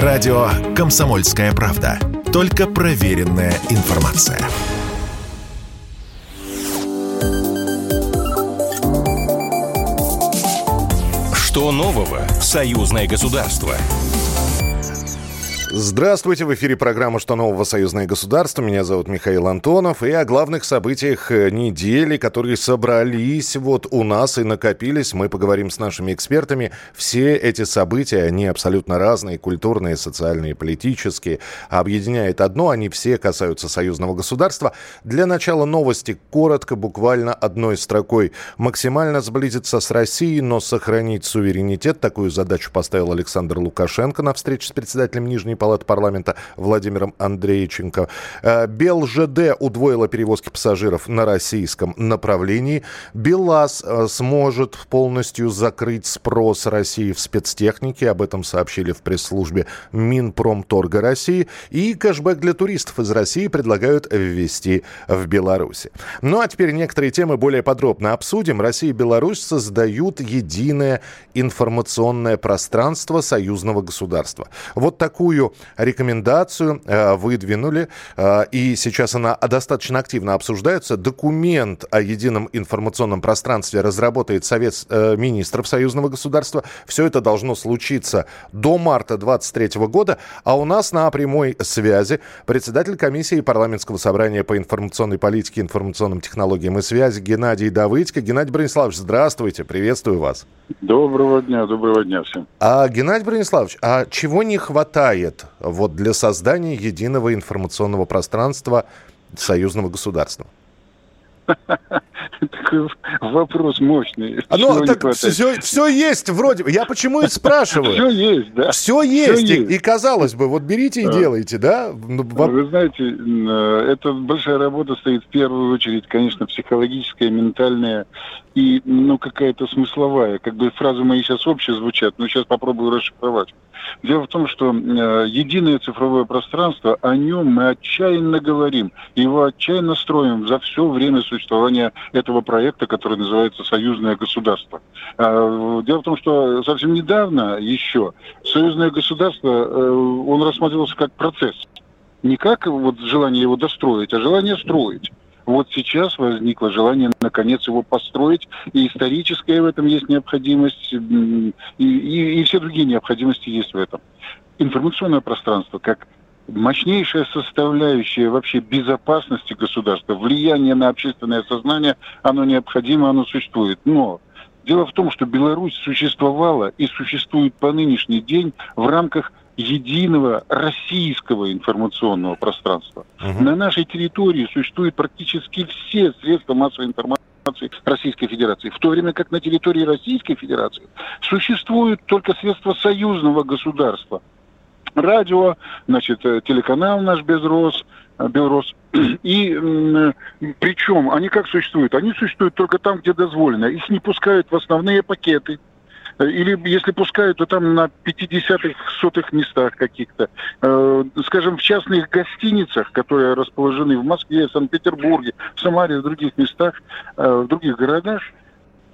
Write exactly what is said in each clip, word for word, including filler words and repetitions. Радио «Комсомольская правда». Только проверенная информация. Что нового в «Союзное государство»? Здравствуйте, в эфире программа «Что нового? Союзное государство». Меня зовут Михаил Антонов. И о главных событиях недели, которые собрались вот у нас и накопились, мы поговорим с нашими экспертами. Все эти события, они абсолютно разные, культурные, социальные, политические. Объединяет одно, они все касаются союзного государства. Для начала новости коротко, буквально одной строкой. Максимально сблизиться с Россией, но сохранить суверенитет. Такую задачу поставил Александр Лукашенко на встрече с председателем Нижней Палаты парламента Владимиром Андрейченко. БелЖД удвоила перевозки пассажиров на российском направлении. БелАЗ сможет полностью закрыть спрос России в спецтехнике. Об этом сообщили в пресс-службе Минпромторга России. И кэшбэк для туристов из России предлагают ввести в Беларуси. Ну а теперь некоторые темы более подробно обсудим. Россия и Беларусь создают единое информационное пространство союзного государства. Вот такую рекомендацию э, выдвинули, э, и сейчас она достаточно активно обсуждается. Документ о едином информационном пространстве разработает Совет э, министров союзного государства. Все это должно случиться до марта двадцать третьего года, а у нас на прямой связи председатель комиссии парламентского собрания по информационной политике, информационным технологиям и связи Геннадий Давыдько. Геннадий Брониславович, здравствуйте, приветствую вас. Доброго дня, доброго дня всем. А, Геннадий Брониславович, а чего не хватает вот для создания единого информационного пространства союзного государства? Такой вопрос мощный. А ну, так все, все есть вроде бы. Я почему и спрашиваю. Все есть, да. Все есть. Все и, есть. И казалось бы, вот берите и да. делайте, да? Вы знаете, это большая работа стоит в первую очередь, конечно, психологическая, ментальная и, ну, какая-то смысловая. Как бы фразы мои сейчас общие звучат, но сейчас попробую расшифровать. Дело в том, что э, единое цифровое пространство, о нем мы отчаянно говорим, его отчаянно строим за все время существования этого проекта, который называется «Союзное государство». Э, дело в том, что совсем недавно еще «Союзное государство», э, он рассматривался как процесс. Не как вот, желание его достроить, а желание строить. Вот сейчас возникло желание, наконец, его построить, и историческая в этом есть необходимость, и, и, и все другие необходимости есть в этом. Информационное пространство, как мощнейшая составляющая вообще безопасности государства, влияние на общественное сознание, оно необходимо, оно существует. Но дело в том, что Беларусь существовала и существует по нынешний день в рамках единого российского информационного пространства. Угу. На нашей территории существуют практически все средства массовой информации Российской Федерации, в то время как на территории Российской Федерации существуют только средства союзного государства. Радио, значит, телеканал наш «Белрос», «Белрос». И причем они как существуют? Они существуют только там, где дозволено. Их не пускают в основные пакеты. Или если пускают, то там на пятидесятых, сотых местах каких-то. Скажем, в частных гостиницах, которые расположены в Москве, в Санкт-Петербурге, в Самаре, в других местах, в других городах,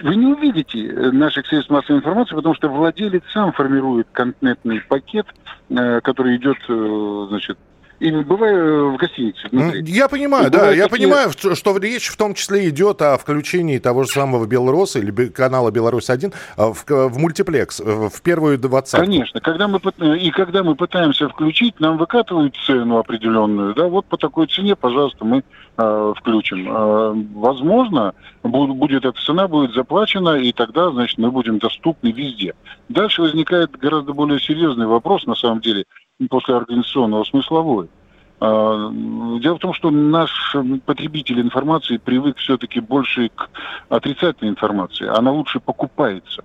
вы не увидите наших средств массовой информации, потому что владелец сам формирует контентный пакет, который идет, значит, и бываю в гостинице внутри. Я понимаю, и да, я такие... понимаю, что речь в том числе идет о включении того же самого «Белроса» или канала «Беларусь-один» в, в мультиплекс, в первую двадцатку. Конечно, когда мы, и когда мы пытаемся включить, нам выкатывают цену определенную, да, вот по такой цене, пожалуйста, мы э, включим. Э, возможно, будет, будет эта цена будет заплачена, и тогда, значит, мы будем доступны везде. Дальше возникает гораздо более серьезный вопрос, на самом деле, после организационного, смысловой. Дело в том, что наш потребитель информации привык все-таки больше к отрицательной информации. Она лучше покупается.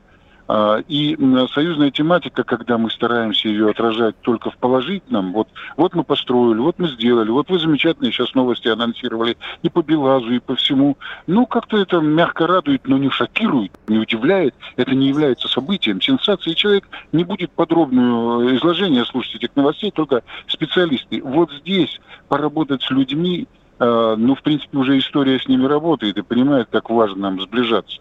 И союзная тематика, когда мы стараемся ее отражать только в положительном, вот, вот мы построили, вот мы сделали, вот вы замечательные сейчас новости анонсировали и по БелАЗу, и по всему. Ну, как-то это мягко радует, но не шокирует, не удивляет. Это не является событием, сенсацией. Человек не будет подробное изложение слушать этих новостей, только специалисты. Вот здесь поработать с людьми, ну, в принципе, уже история с ними работает и понимает, как важно нам сближаться,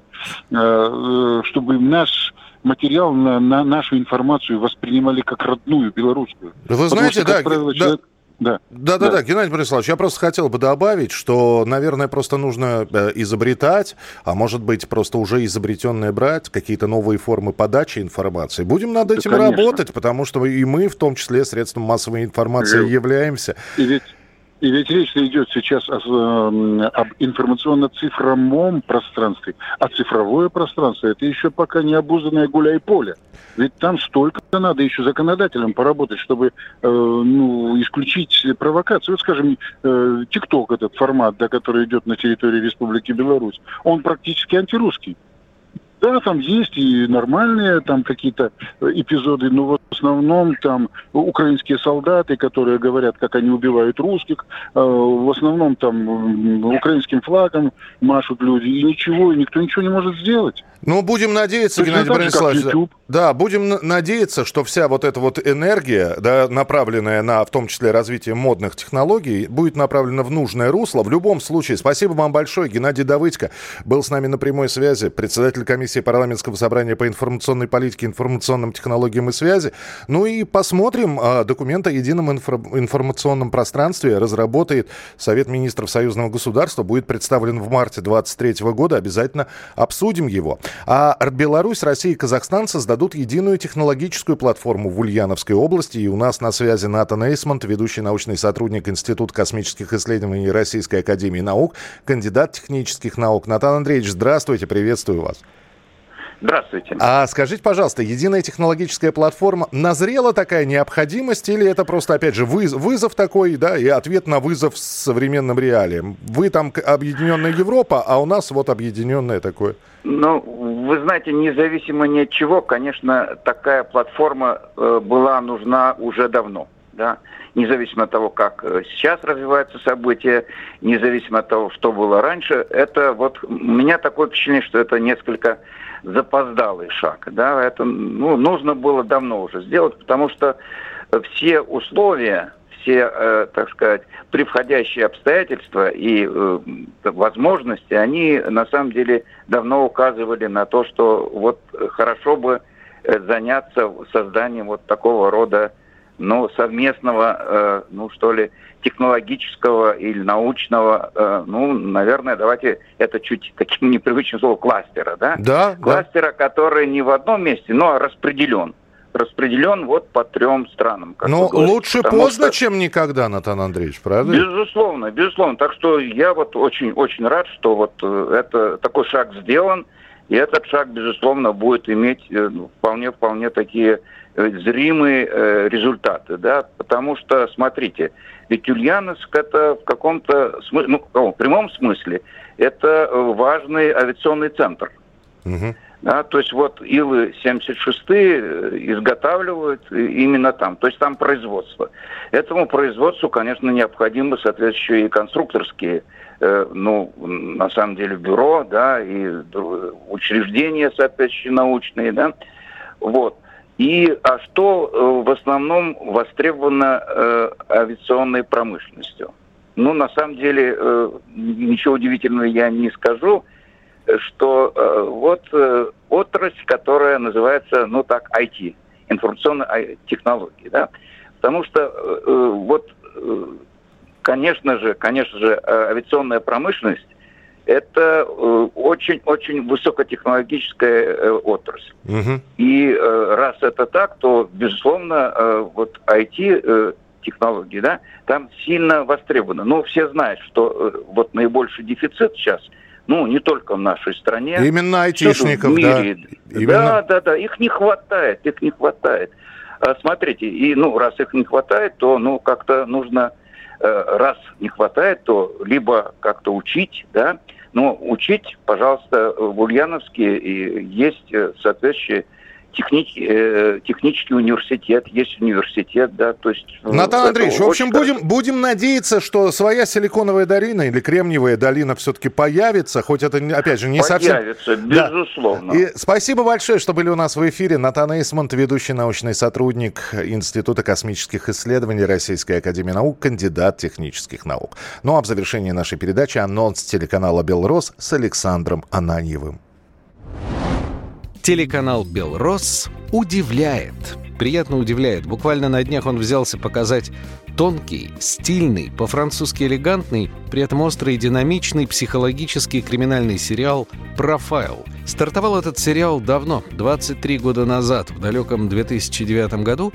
чтобы наш материал, на, на нашу информацию воспринимали как родную, белорусскую. Вы Потому знаете, что, как да, правило, да. человек... Да. Да, да, да, да, Геннадий Бориславович, я просто хотел бы добавить, что, наверное, просто нужно изобретать, а может быть, просто уже изобретенное брать, какие-то новые формы подачи информации. Будем над этим да, работать, потому что и мы, в том числе, средством массовой информации и, являемся. И ведь, и ведь речь идет сейчас о, об информационно-цифровом пространстве, а цифровое пространство – это еще пока необузданное гуляй-поле. Ведь там столько надо еще законодателям поработать, чтобы э, ну, исключить провокацию. Вот, скажем, ТикТок, э, этот формат, да, который идет на территории Республики Беларусь, он практически антирусский. Да, там есть и нормальные там какие-то эпизоды, но вот в основном там украинские солдаты, которые говорят, как они убивают русских, э, в основном там украинским флагом машут люди, и ничего, и никто ничего не может сделать. Ну, будем надеяться, Геннадий Бориславович, да, будем надеяться, что вся вот эта вот энергия, да, направленная на, в том числе, развитие модных технологий, будет направлена в нужное русло. В любом случае, спасибо вам большое. Геннадий Давыдько был с нами на прямой связи, председатель комиссии парламентского собрания по информационной политике, информационным технологиям и связи. Ну и посмотрим, документ о едином инфра- информационном пространстве разработает Совет министров Союзного государства, будет представлен в марте двадцать третьего года, обязательно обсудим его. А Беларусь, Россия и Казахстан создадут единую технологическую платформу в Ульяновской области. И у нас на связи Натан Эйсмонт, ведущий научный сотрудник Института космических исследований Российской Академии наук, кандидат технических наук. Натан Андреевич, здравствуйте, приветствую вас. Здравствуйте. А скажите, пожалуйста, единая технологическая платформа, назрела такая необходимость или это просто, опять же, вызов, вызов такой, да, и ответ на вызов с современным реалием? Вы там объединенная Европа, а у нас вот объединенное такое. Ну, вы знаете, независимо ни от чего, конечно, такая платформа была нужна уже давно, да. Независимо от того, как сейчас развиваются события, независимо от того, что было раньше, это вот у меня такое впечатление, что это несколько запоздалый шаг. Да? Это ну, нужно было давно уже сделать, потому что все условия, все, э, так сказать, превходящие обстоятельства и э, возможности, они на самом деле давно указывали на то, что вот хорошо бы заняться созданием вот такого рода ну, совместного, э, ну, что ли, технологического или научного, э, ну, наверное, давайте это чуть таким непривычным словом, кластера, да? Да. Кластера, да. Который не в одном месте, но распределен. Распределен вот по трем странам. Но лучше поздно, что... чем никогда, Натан Андреевич, правда? Безусловно, безусловно. Так что я вот очень-очень рад, что вот это, такой шаг сделан, и этот шаг, безусловно, будет иметь вполне-вполне такие... зримые э, результаты, да, потому что, смотрите, ведь Ульяновск это в каком-то смысле, ну, в каком, в прямом смысле, это важный авиационный центр. Угу. Да, то есть вот Илы-семьдесят шесть изготавливают именно там, то есть там производство. Этому производству, конечно, необходимы соответствующие и конструкторские, э, ну, на самом деле, бюро, да, и учреждения соответствующие научные, да, вот. И а что э, в основном востребовано э, авиационной промышленностью? Ну, на самом деле, э, ничего удивительного я не скажу, что э, вот э, отрасль, которая называется, ну так, ай ти, информационные технологии, да? Потому что э, вот, э, конечно же, конечно же, авиационная промышленность это очень-очень высокотехнологическая отрасль. Угу. И раз это так, то, безусловно, вот ай ти-технологии, да, там сильно востребованы. Ну, все знают, что вот наибольший дефицит сейчас, ну, не только в нашей стране. Именно айтишников, да. Да, да, да, их не хватает, их не хватает. Смотрите, и, ну, раз их не хватает, то, ну, как-то нужно... Раз не хватает, то либо как-то учить, да, но учить, пожалуйста, в Ульяновске есть соответствующие техни... технический университет, есть университет, да, то есть... Натан Андреевич, в общем, будем, будем надеяться, что своя силиконовая долина или кремниевая долина все-таки появится, хоть это, опять же, не появится, совсем... Появится, безусловно. Да. И спасибо большое, что были у нас в эфире. Натан Эйсмонт, ведущий научный сотрудник Института космических исследований Российской Академии наук, кандидат технических наук. Ну, а в завершении нашей передачи анонс телеканала «Белрос» с Александром Ананьевым. Телеканал «Белрос» удивляет. Приятно удивляет. Буквально на днях он взялся показать тонкий, стильный, по-французски элегантный, при этом острый и динамичный психологический криминальный сериал «Профайл». Стартовал этот сериал давно, двадцать три года назад, в далеком две тысячи девятом году,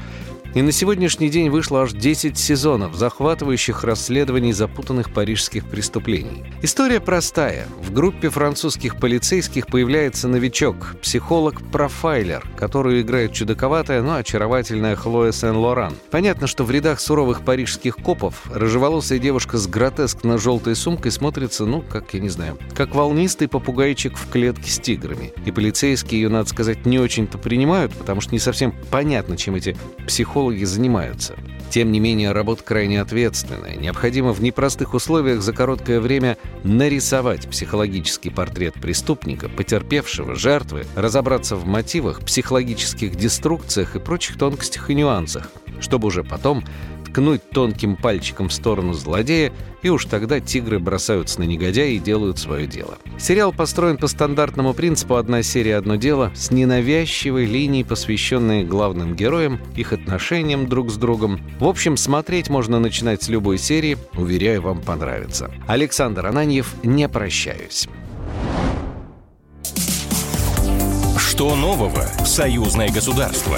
и на сегодняшний день вышло аж десять сезонов захватывающих расследований запутанных парижских преступлений. История простая. В группе французских полицейских появляется новичок, психолог-профайлер, которую играет чудаковатая, но очаровательная Хлоя Сен-Лоран. Понятно, что в рядах суровых парижских копов рыжеволосая девушка с гротескно-желтой сумкой смотрится, ну, как, я не знаю, как волнистый попугайчик в клетке с тиграми. И полицейские ее, надо сказать, не очень-то принимают, потому что не совсем понятно, чем эти психологи занимаются. Тем не менее, работа крайне ответственная. Необходимо в непростых условиях за короткое время нарисовать психологический портрет преступника, потерпевшего, жертвы, разобраться в мотивах, психологических деструкциях и прочих тонкостях и нюансах, чтобы уже потом ткнуть тонким пальчиком в сторону злодея, и уж тогда тигры бросаются на негодяя и делают свое дело. Сериал построен по стандартному принципу «одна серия, одно дело» с ненавязчивой линией, посвященной главным героям, их отношениям друг с другом. В общем, смотреть можно начинать с любой серии. Уверяю, вам понравится. Александр Ананьев, не прощаюсь. Что нового? Союзное государство.